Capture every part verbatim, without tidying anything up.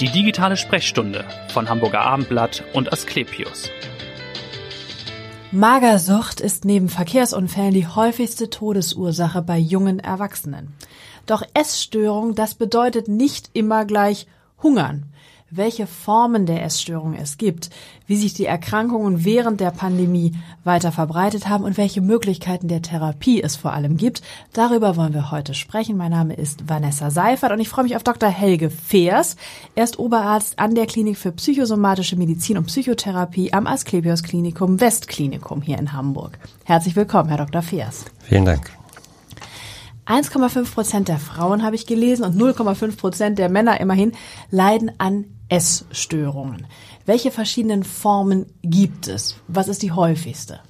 Die digitale Sprechstunde von Hamburger Abendblatt und Asklepios. Magersucht ist neben Verkehrsunfällen die häufigste Todesursache bei jungen Erwachsenen. Doch Essstörung, das bedeutet nicht immer gleich Hungern. Welche Formen der Essstörung es gibt, wie sich die Erkrankungen während der Pandemie weiter verbreitet haben und welche Möglichkeiten der Therapie es vor allem gibt, darüber wollen wir heute sprechen. Mein Name ist Vanessa Seifert und ich freue mich auf Doktor Helge Fehrs. Er ist Oberarzt an der Klinik für psychosomatische Medizin und Psychotherapie am Asklepios Klinikum Westklinikum hier in Hamburg. Herzlich willkommen, Herr Doktor Fehrs. Vielen Dank. eins Komma fünf Prozent der Frauen, habe ich gelesen, und null Komma fünf Prozent der Männer immerhin leiden an Essstörungen. Welche verschiedenen Formen gibt es? Was ist die häufigste?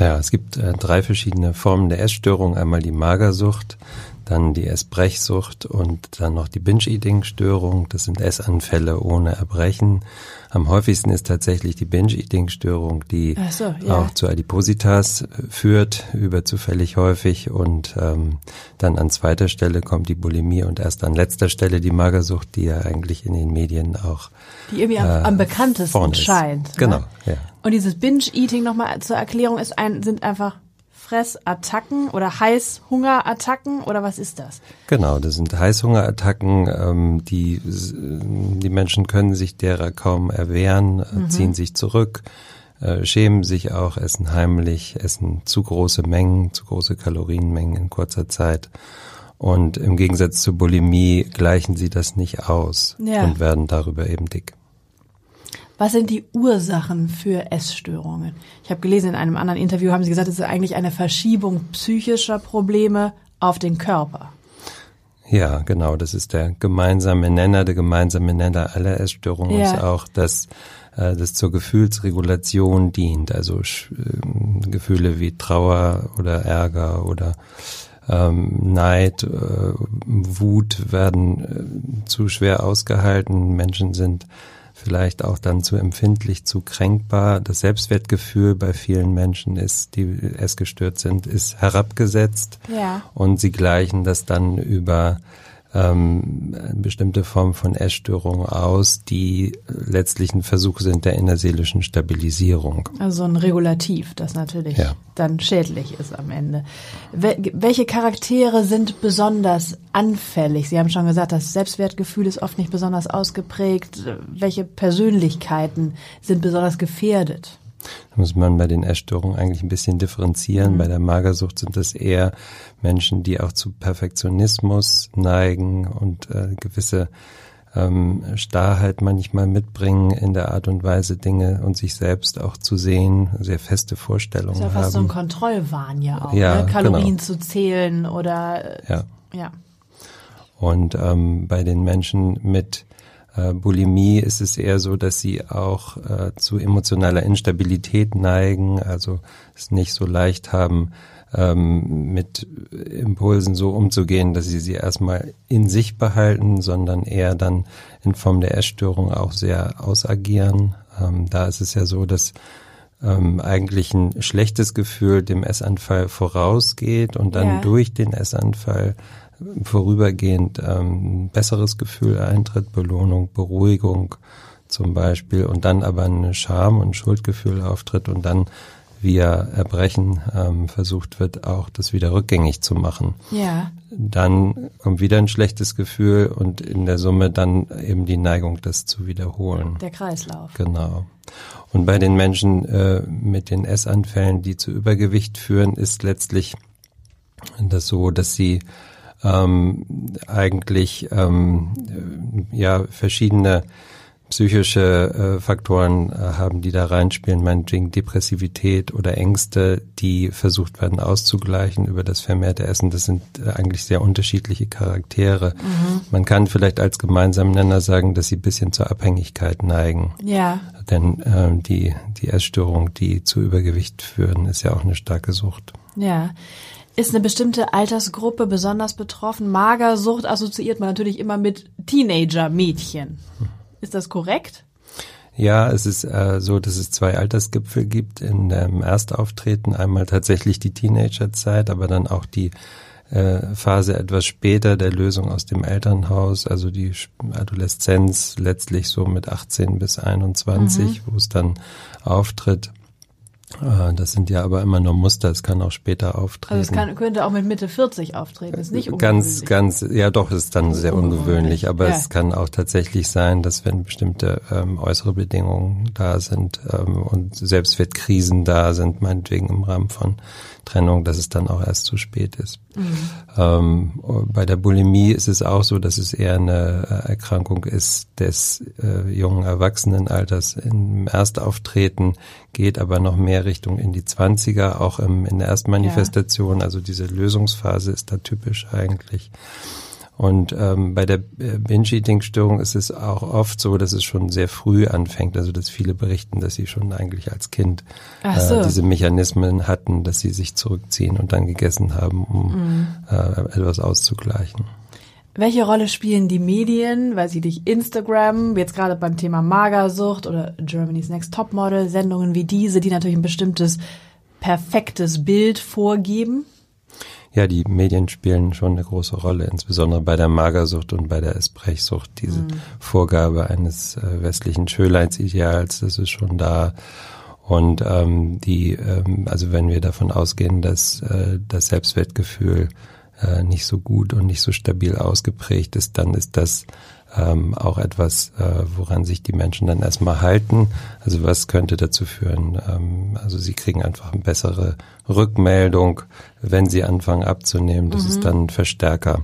Ja, es gibt äh, drei verschiedene Formen der Essstörung. Einmal die Magersucht, dann die Essbrechsucht und dann noch die Binge-Eating-Störung. Das sind Essanfälle ohne Erbrechen. Am häufigsten ist tatsächlich die Binge-Eating-Störung, die Ach so, ja. auch zu Adipositas führt, überzufällig häufig. Und ähm, dann an zweiter Stelle kommt die Bulimie und erst an letzter Stelle die Magersucht, die ja eigentlich in den Medien auch Die irgendwie äh, am, am bekanntesten scheint. Genau, ne? ja. Und dieses Binge-Eating, nochmal zur Erklärung, ist ein, sind einfach Fressattacken oder Heißhungerattacken oder was ist das? Genau, das sind Heißhungerattacken. Ähm, die, die Menschen können sich derer kaum erwehren, mhm. ziehen sich zurück, äh, schämen sich auch, essen heimlich, essen zu große Mengen, zu große Kalorienmengen in kurzer Zeit. Und im Gegensatz zur Bulimie gleichen sie das nicht aus ja. und werden darüber eben dick. Was sind die Ursachen für Essstörungen? Ich habe gelesen, in einem anderen Interview haben Sie gesagt, es ist eigentlich eine Verschiebung psychischer Probleme auf den Körper. Ja, genau. Das ist der gemeinsame Nenner. Der gemeinsame Nenner aller Essstörungen ja. ist auch, dass äh, das zur Gefühlsregulation dient. Also sch- äh, Gefühle wie Trauer oder Ärger oder Ähm, Neid, äh, Wut werden äh, zu schwer ausgehalten. Menschen sind vielleicht auch dann zu empfindlich, zu kränkbar. Das Selbstwertgefühl bei vielen Menschen ist, die essgestört sind, ist herabgesetzt. Ja. Und sie gleichen das dann über ähm, bestimmte Formen von Essstörungen aus, die letztlich ein Versuch sind der innerseelischen Stabilisierung. Also ein Regulativ, das natürlich ja. dann schädlich ist am Ende. Wel- welche Charaktere sind besonders anfällig? Sie haben schon gesagt, das Selbstwertgefühl ist oft nicht besonders ausgeprägt. Welche Persönlichkeiten sind besonders gefährdet? Da muss man bei den Essstörungen eigentlich ein bisschen differenzieren. Mhm. Bei der Magersucht sind das eher Menschen, die auch zu Perfektionismus neigen und äh, gewisse ähm, Starrheit manchmal mitbringen in der Art und Weise, Dinge und sich selbst auch zu sehen, sehr feste Vorstellungen haben. Das ist ja fast haben. so ein Kontrollwahn ja auch, ja, ne? Kalorien genau. zu zählen oder ja. ja. Und ähm, bei den Menschen mit Bulimie ist es eher so, dass sie auch äh, zu emotionaler Instabilität neigen, also es nicht so leicht haben, ähm, mit Impulsen so umzugehen, dass sie sie erstmal in sich behalten, sondern eher dann in Form der Essstörung auch sehr ausagieren. Ähm, da ist es ja so, dass ähm, eigentlich ein schlechtes Gefühl dem Essanfall vorausgeht und dann ja. durch den Essanfall vorübergehend ähm, besseres Gefühl eintritt, Belohnung, Beruhigung zum Beispiel, und dann aber eine Scham- und Schuldgefühl auftritt und dann via Erbrechen ähm, versucht wird, auch das wieder rückgängig zu machen. Ja. Dann kommt wieder ein schlechtes Gefühl und in der Summe dann eben die Neigung, das zu wiederholen. Der Kreislauf. Genau. Und bei den Menschen äh, mit den Essanfällen, die zu Übergewicht führen, ist letztlich das so, dass sie Ähm, eigentlich ähm, ja verschiedene psychische äh, Faktoren äh, haben, die da reinspielen, meinetwegen Depressivität oder Ängste, die versucht werden auszugleichen über das vermehrte Essen. Das sind äh, eigentlich sehr unterschiedliche Charaktere. Mhm. Man kann vielleicht als gemeinsamen Nenner sagen, dass sie ein bisschen zur Abhängigkeit neigen. Ja. Denn äh, die, die Essstörung, die zu Übergewicht führen, ist ja auch eine starke Sucht. Ja. Ist eine bestimmte Altersgruppe besonders betroffen? Magersucht assoziiert man natürlich immer mit Teenager-Mädchen. Ist das korrekt? Ja, es ist äh, so, dass es zwei Altersgipfel gibt in dem Erstauftreten. Einmal tatsächlich die Teenagerzeit, aber dann auch die äh, Phase etwas später der Lösung aus dem Elternhaus, also die Adoleszenz letztlich so mit achtzehn bis einundzwanzig, mhm. wo es dann auftritt. Das sind ja aber immer nur Muster, es kann auch später auftreten. Also es kann, könnte auch mit Mitte vierzig auftreten, ist nicht ungewöhnlich. Ganz, ganz, ja doch, ist dann sehr ungewöhnlich, aber ja. es kann auch tatsächlich sein, dass wenn bestimmte ähm, äußere Bedingungen da sind ähm, und selbst wenn Krisen da sind, meinetwegen im Rahmen von Trennung, dass es dann auch erst zu spät ist. Mhm. Ähm, bei der Bulimie ist es auch so, dass es eher eine Erkrankung ist des äh, jungen Erwachsenenalters. Im Erstauftreten geht aber noch mehr Richtung in die Zwanziger, auch im, in der Erstmanifestation. Ja. Also diese Lösungsphase ist da typisch eigentlich. Und ähm, bei der Binge-Eating-Störung ist es auch oft so, dass es schon sehr früh anfängt, also dass viele berichten, dass sie schon eigentlich als Kind Ach so. äh, diese Mechanismen hatten, dass sie sich zurückziehen und dann gegessen haben, um mhm. äh, etwas auszugleichen. Welche Rolle spielen die Medien, weiß ich nicht, Instagram, jetzt gerade beim Thema Magersucht oder Germany's Next Topmodel, Sendungen wie diese, die natürlich ein bestimmtes, perfektes Bild vorgeben? Ja, die Medien spielen schon eine große Rolle, insbesondere bei der Magersucht und bei der Essbrechsucht. Diese mhm. Vorgabe eines westlichen Schönheitsideals, das ist schon da. Und ähm, die, ähm, also wenn wir davon ausgehen, dass äh, das Selbstwertgefühl äh, nicht so gut und nicht so stabil ausgeprägt ist, dann ist das ähm, auch etwas, äh, woran sich die Menschen dann erstmal halten. Also was könnte dazu führen? Ähm, also sie kriegen einfach eine bessere Rückmeldung, wenn sie anfangen abzunehmen. Das mhm. ist dann ein Verstärker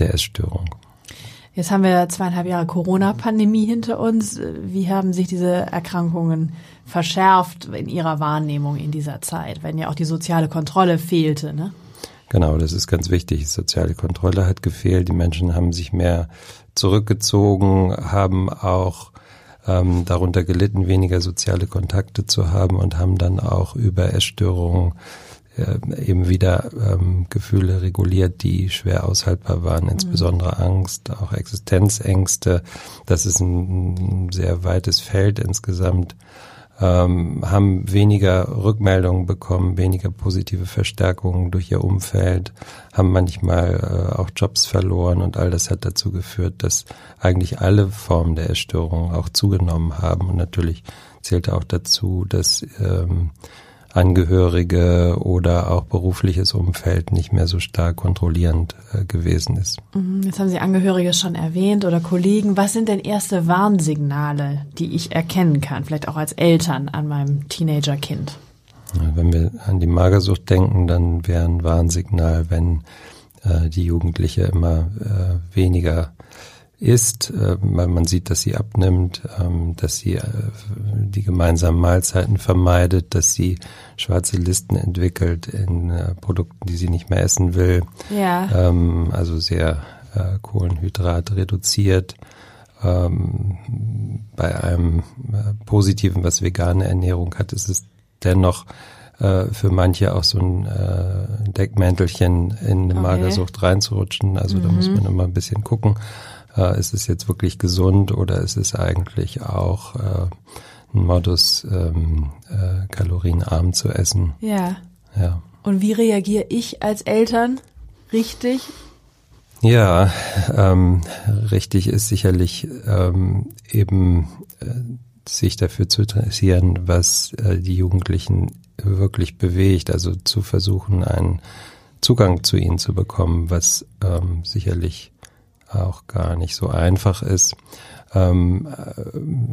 der Essstörung. Jetzt haben wir zweieinhalb Jahre Corona-Pandemie hinter uns. Wie haben sich diese Erkrankungen verschärft in Ihrer Wahrnehmung in dieser Zeit, wenn ja auch die soziale Kontrolle fehlte, ne? Genau, das ist ganz wichtig. Soziale Kontrolle hat gefehlt. Die Menschen haben sich mehr zurückgezogen, haben auch ähm, darunter gelitten, weniger soziale Kontakte zu haben und haben dann auch über Essstörungen äh, eben wieder ähm, Gefühle reguliert, die schwer aushaltbar waren, insbesondere mhm. Angst, auch Existenzängste. Das ist ein, ein sehr weites Feld insgesamt. Ähm, haben weniger Rückmeldungen bekommen, weniger positive Verstärkungen durch ihr Umfeld, haben manchmal äh, auch Jobs verloren und all das hat dazu geführt, dass eigentlich alle Formen der Essstörung auch zugenommen haben. Und natürlich zählte auch dazu, dass ähm, Angehörige oder auch berufliches Umfeld nicht mehr so stark kontrollierend äh, gewesen ist. Jetzt haben Sie Angehörige schon erwähnt oder Kollegen. Was sind denn erste Warnsignale, die ich erkennen kann, vielleicht auch als Eltern an meinem Teenagerkind? Wenn wir an die Magersucht denken, dann wäre ein Warnsignal, wenn äh, die Jugendliche immer äh, weniger ist, weil man sieht, dass sie abnimmt, dass sie die gemeinsamen Mahlzeiten vermeidet, dass sie schwarze Listen entwickelt in Produkten, die sie nicht mehr essen will, ja. also sehr Kohlenhydrat reduziert. Bei einem Positiven, was vegane Ernährung hat, ist es dennoch für manche auch so ein Deckmäntelchen in eine okay. Magersucht reinzurutschen, also mhm. da muss man immer ein bisschen gucken. Äh, ist es jetzt wirklich gesund oder ist es eigentlich auch äh, ein Modus, ähm, äh, kalorienarm zu essen? Ja. ja. Und wie reagiere ich als Eltern richtig? Ja, ähm, richtig ist sicherlich ähm, eben äh, sich dafür zu interessieren, was äh, die Jugendlichen wirklich bewegt, also zu versuchen, einen Zugang zu ihnen zu bekommen, was ähm, sicherlich auch gar nicht so einfach ist, ähm,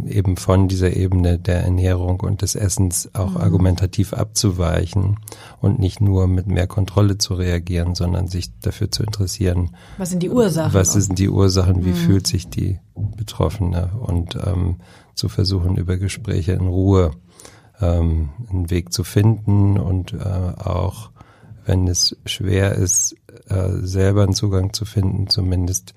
eben von dieser Ebene der Ernährung und des Essens auch mhm. argumentativ abzuweichen und nicht nur mit mehr Kontrolle zu reagieren, sondern sich dafür zu interessieren. Was sind die Ursachen? Was sind die Ursachen? Wie mhm. fühlt sich die Betroffene? Und ähm, zu versuchen, über Gespräche in Ruhe ähm, einen Weg zu finden und äh, auch, wenn es schwer ist, selber einen Zugang zu finden, zumindest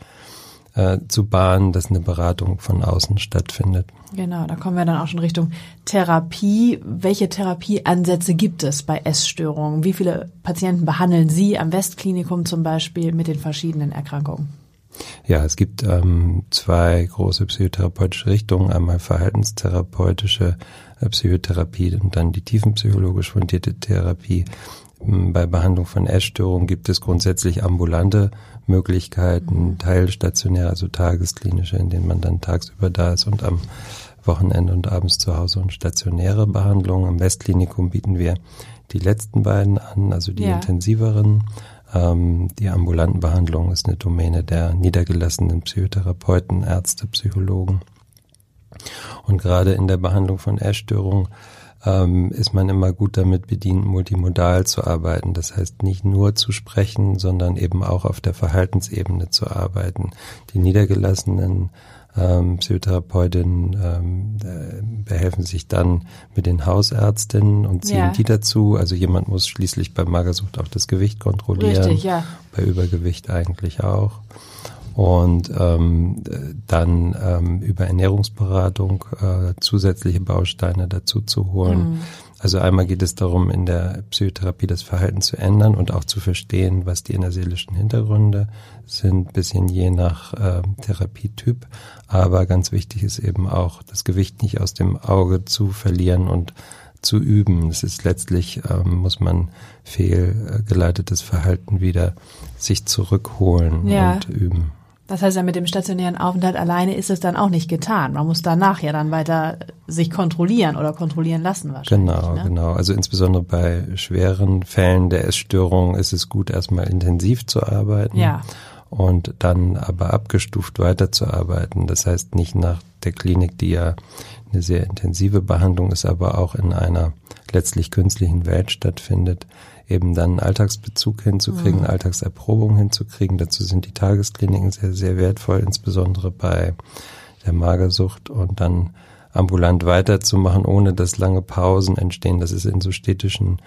äh, zu bahnen, dass eine Beratung von außen stattfindet. Genau, da kommen wir dann auch schon Richtung Therapie. Welche Therapieansätze gibt es bei Essstörungen? Wie viele Patienten behandeln Sie am Westklinikum zum Beispiel mit den verschiedenen Erkrankungen? Ja, es gibt ähm, zwei große psychotherapeutische Richtungen, einmal verhaltenstherapeutische äh, Psychotherapie und dann die tiefenpsychologisch fundierte Therapie. Bei Behandlung von Essstörungen gibt es grundsätzlich ambulante Möglichkeiten, teilstationär, also tagesklinische, in denen man dann tagsüber da ist und am Wochenende und abends zu Hause, und stationäre Behandlungen. Am Westklinikum bieten wir die letzten beiden an, also die ja. intensiveren. Ähm, die ambulanten Behandlungen ist eine Domäne der niedergelassenen Psychotherapeuten, Ärzte, Psychologen. Und gerade in der Behandlung von Essstörungen Ähm, ist man immer gut damit bedient, multimodal zu arbeiten. Das heißt, nicht nur zu sprechen, sondern eben auch auf der Verhaltensebene zu arbeiten. Die niedergelassenen ähm, Psychotherapeutinnen ähm, äh, behelfen sich dann mit den Hausärztinnen und ziehen ja. die dazu. Also jemand muss schließlich bei Magersucht auch das Gewicht kontrollieren. Richtig, ja. Bei Übergewicht eigentlich auch. Und ähm, dann ähm, über Ernährungsberatung äh, zusätzliche Bausteine dazu zu holen. Mhm. Also einmal geht es darum, in der Psychotherapie das Verhalten zu ändern und auch zu verstehen, was die innerseelischen Hintergründe sind, ein bisschen je nach äh, Therapietyp. Aber ganz wichtig ist eben auch, das Gewicht nicht aus dem Auge zu verlieren und zu üben. Es ist letztlich, ähm, muss man fehlgeleitetes Verhalten wieder sich zurückholen ja. und üben. Das heißt ja, mit dem stationären Aufenthalt alleine ist es dann auch nicht getan. Man muss danach ja dann weiter sich kontrollieren oder kontrollieren lassen wahrscheinlich. Genau, ne? genau. Also insbesondere bei schweren Fällen der Essstörung ist es gut, erstmal intensiv zu arbeiten ja. und dann aber abgestuft weiterzuarbeiten. Das heißt, nicht nach der Klinik, die ja eine sehr intensive Behandlung ist, aber auch in einer letztlich künstlichen Welt stattfindet, eben dann einen Alltagsbezug hinzukriegen, eine Alltagserprobung hinzukriegen. Dazu sind die Tageskliniken sehr, sehr wertvoll, insbesondere bei der Magersucht, und dann ambulant weiterzumachen, ohne dass lange Pausen entstehen. Das ist in so städtischen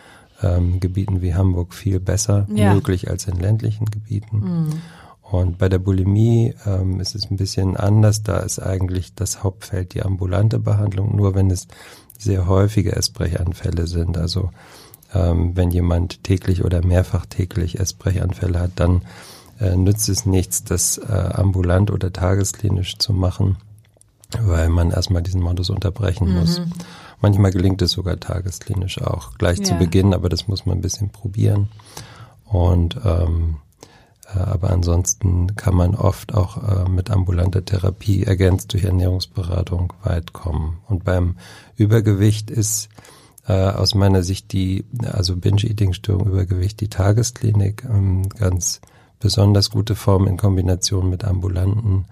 ähm, Gebieten wie Hamburg viel besser ja. möglich als in ländlichen Gebieten. Mhm. Und bei der Bulimie ähm, ist es ein bisschen anders. Da ist eigentlich das Hauptfeld die ambulante Behandlung, nur wenn es sehr häufige Essbrechanfälle sind. Also ähm, wenn jemand täglich oder mehrfach täglich Essbrechanfälle hat, dann äh, nützt es nichts, das äh, ambulant oder tagesklinisch zu machen, weil man erstmal diesen Modus unterbrechen mhm. muss. Manchmal gelingt es sogar tagesklinisch auch gleich ja. zu Beginn, aber das muss man ein bisschen probieren. Und ähm, Aber ansonsten kann man oft auch äh, mit ambulanter Therapie ergänzt durch Ernährungsberatung weit kommen. Und beim Übergewicht ist äh, aus meiner Sicht die, also Binge-Eating-Störung, Übergewicht, die Tagesklinik ähm, ganz besonders gute Form in Kombination mit ambulanten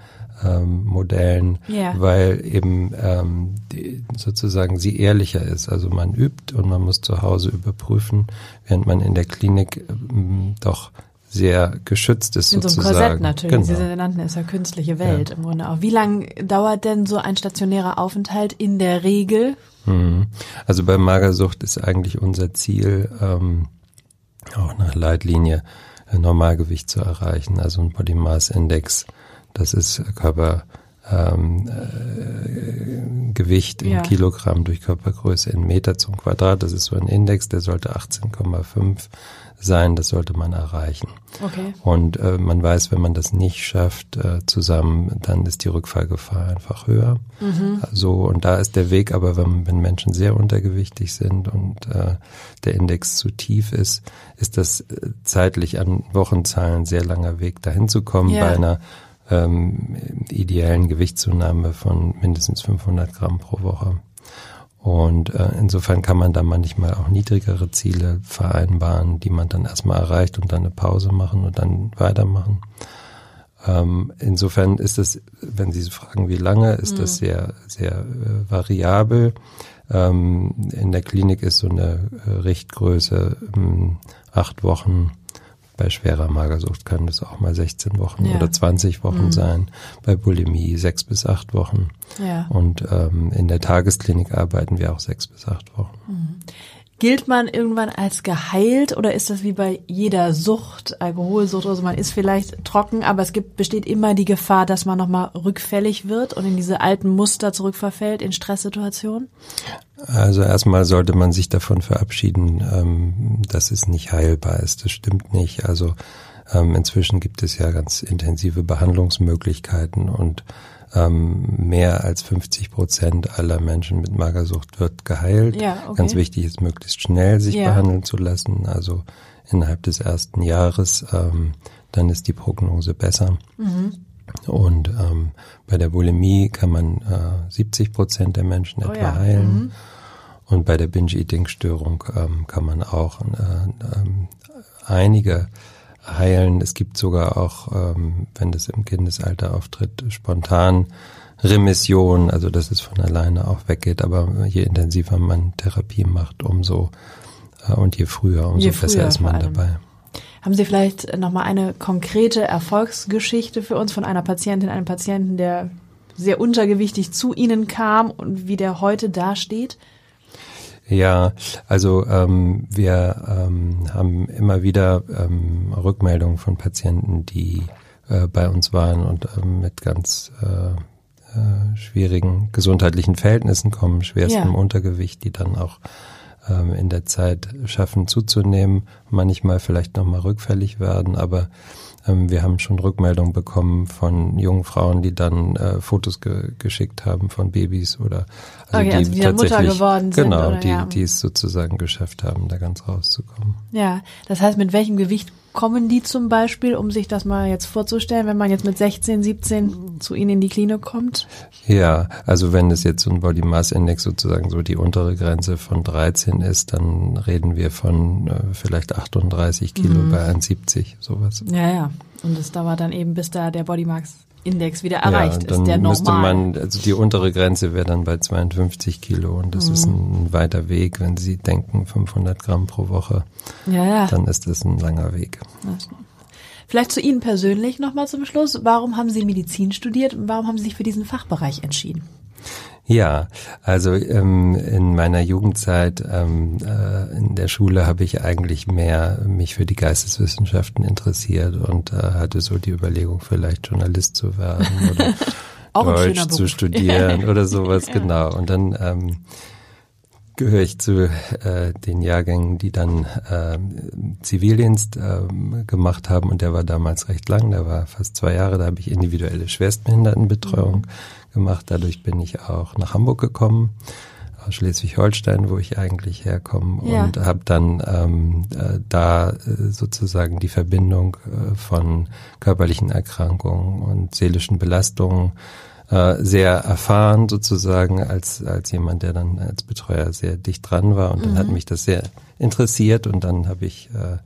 ähm, Modellen, yeah. weil eben ähm, die, sozusagen sie ehrlicher ist. Also man übt und man muss zu Hause überprüfen, während man in der Klinik ähm, doch sehr geschützt ist, in sozusagen. In so einem Korsett natürlich, genau. Sie nannten es ja künstliche Welt ja. im Grunde auch. Wie lange dauert denn so ein stationärer Aufenthalt in der Regel? Hm. Also bei Magersucht ist eigentlich unser Ziel, ähm, auch nach Leitlinie äh, Normalgewicht zu erreichen, also ein Body Mass Index, das ist Körper ähm, äh, Gewicht in ja. Kilogramm durch Körpergröße in Meter zum Quadrat, das ist so ein Index, der sollte achtzehn Komma fünf sein, das sollte man erreichen. Okay. Und äh, man weiß, wenn man das nicht schafft äh, zusammen, dann ist die Rückfallgefahr einfach höher. Mhm. So, und da ist der Weg, aber wenn, wenn Menschen sehr untergewichtig sind und äh, der Index zu tief ist, ist das zeitlich an Wochenzahlen sehr langer Weg, dahin zu kommen. Yeah. Bei einer ähm, ideellen Gewichtszunahme von mindestens fünfhundert Gramm pro Woche. Und äh, insofern kann man da manchmal auch niedrigere Ziele vereinbaren, die man dann erstmal erreicht und dann eine Pause machen und dann weitermachen. Ähm, insofern ist das, wenn Sie fragen, wie lange, ist mhm. das sehr, sehr äh, variabel. Ähm, in der Klinik ist so eine äh, Richtgröße ähm, acht Wochen. Bei schwerer Magersucht kann das auch mal sechzehn Wochen ja. oder zwanzig Wochen mhm. sein, bei Bulimie sechs bis acht Wochen. Ja. Und ähm, in der Tagesklinik arbeiten wir auch sechs bis acht Wochen. Mhm. Gilt man irgendwann als geheilt oder ist das wie bei jeder Sucht, Alkoholsucht oder so, man ist vielleicht trocken, aber es gibt besteht immer die Gefahr, dass man nochmal rückfällig wird und in diese alten Muster zurückverfällt, in Stresssituationen? Also erstmal sollte man sich davon verabschieden, dass es nicht heilbar ist. Das stimmt nicht. Also inzwischen gibt es ja ganz intensive Behandlungsmöglichkeiten und ähm, mehr als fünfzig Prozent aller Menschen mit Magersucht wird geheilt. Ja, okay. Ganz wichtig ist, möglichst schnell sich ja. behandeln zu lassen, also innerhalb des ersten Jahres, ähm, dann ist die Prognose besser. Mhm. Und ähm, bei der Bulimie kann man äh, siebzig Prozent der Menschen oh, etwa ja. heilen. Mhm. Und bei der Binge-Eating-Störung ähm, kann man auch äh, äh, einige heilen. Es gibt sogar auch, ähm, wenn das im Kindesalter auftritt, spontan Remission, also dass es von alleine auch weggeht. Aber je intensiver man Therapie macht, umso äh, und je früher, umso je früher besser ist man dabei. Haben Sie vielleicht nochmal eine konkrete Erfolgsgeschichte für uns von einer Patientin, einem Patienten, der sehr untergewichtig zu Ihnen kam und wie der heute dasteht? Ja, also ähm, wir ähm, haben immer wieder ähm, Rückmeldungen von Patienten, die äh, bei uns waren und ähm, mit ganz äh, äh, schwierigen gesundheitlichen Verhältnissen kommen, schwerstem ja. Untergewicht, die dann auch in der Zeit schaffen zuzunehmen, manchmal vielleicht nochmal rückfällig werden, aber ähm, wir haben schon Rückmeldungen bekommen von jungen Frauen, die dann äh, Fotos ge- geschickt haben von Babys oder also okay, die, also die tatsächlich Mutter geworden sind. Genau, oder, die, ja. die es sozusagen geschafft haben, da ganz rauszukommen. Ja, das heißt, mit welchem Gewicht kommen die zum Beispiel, um sich das mal jetzt vorzustellen, wenn man jetzt mit sechzehn, siebzehn zu Ihnen in die Klinik kommt? Ja, also wenn es jetzt so ein Body Mass Index sozusagen so die untere Grenze von dreizehn ist, dann reden wir von äh, vielleicht achtunddreißig Kilo mhm. bei eins siebzig, sowas. Ja, ja. Und das dauert dann eben, bis da der Body Mass Index wieder erreicht ja, ist, der normal. Müsste man, also die untere Grenze wäre dann bei zweiundfünfzig Kilo und das mhm. ist ein weiter Weg, wenn Sie denken fünfhundert Gramm pro Woche, ja, ja. dann ist das ein langer Weg. Vielleicht zu Ihnen persönlich nochmal zum Schluss, warum haben Sie Medizin studiert und warum haben Sie sich für diesen Fachbereich entschieden? Ja, also ähm, in meiner Jugendzeit ähm, äh, in der Schule habe ich eigentlich mehr mich für die Geisteswissenschaften interessiert und äh, hatte so die Überlegung, vielleicht Journalist zu werden oder Deutsch zu studieren oder sowas, ja. genau. Und dann ähm, gehöre ich zu äh, den Jahrgängen, die dann äh, Zivildienst äh, gemacht haben und der war damals recht lang, der war fast zwei Jahre, da habe ich individuelle Schwerstbehindertenbetreuung mhm. gemacht. Dadurch bin ich auch nach Hamburg gekommen, aus Schleswig-Holstein, wo ich eigentlich herkomme ja. und habe dann ähm, äh, da äh, sozusagen die Verbindung äh, von körperlichen Erkrankungen und seelischen Belastungen äh, sehr erfahren sozusagen als als jemand, der dann als Betreuer sehr dicht dran war und mhm. dann hat mich das sehr interessiert und dann habe ich äh,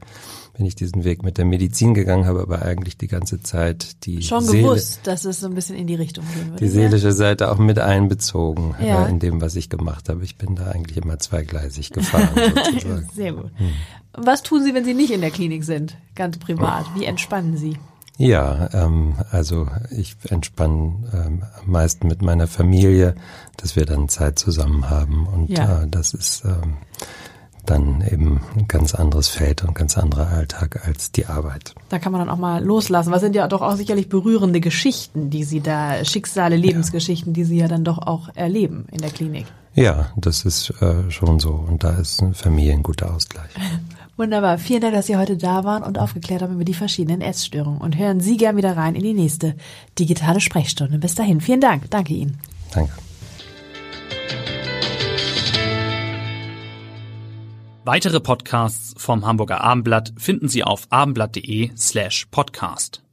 wenn ich diesen Weg mit der Medizin gegangen habe, aber eigentlich die ganze Zeit die Schon Seele, gewusst, dass es so ein bisschen in die Richtung gehen würde. Die seelische ja. Seite auch mit einbezogen ja. äh, in dem, was ich gemacht habe. Ich bin da eigentlich immer zweigleisig gefahren. Sozusagen. Sehr gut. Hm. Was tun Sie, wenn Sie nicht in der Klinik sind, ganz privat? Wie entspannen Sie? Ja, ähm, also ich entspanne ähm, am meisten mit meiner Familie, dass wir dann Zeit zusammen haben und ja. äh, das ist... Ähm, dann eben ein ganz anderes Feld und ein ganz anderer Alltag als die Arbeit. Da kann man dann auch mal loslassen. Was sind ja doch auch sicherlich berührende Geschichten, die Sie da, Schicksale, Lebensgeschichten, ja. die Sie ja dann doch auch erleben in der Klinik. Ja, das ist äh, schon so. Und da ist eine Familie ein guter Ausgleich. Wunderbar. Vielen Dank, dass Sie heute da waren und aufgeklärt haben über die verschiedenen Essstörungen. Und hören Sie gern wieder rein in die nächste digitale Sprechstunde. Bis dahin. Vielen Dank. Danke Ihnen. Danke. Weitere Podcasts vom Hamburger Abendblatt finden Sie auf abendblatt.de slash podcast.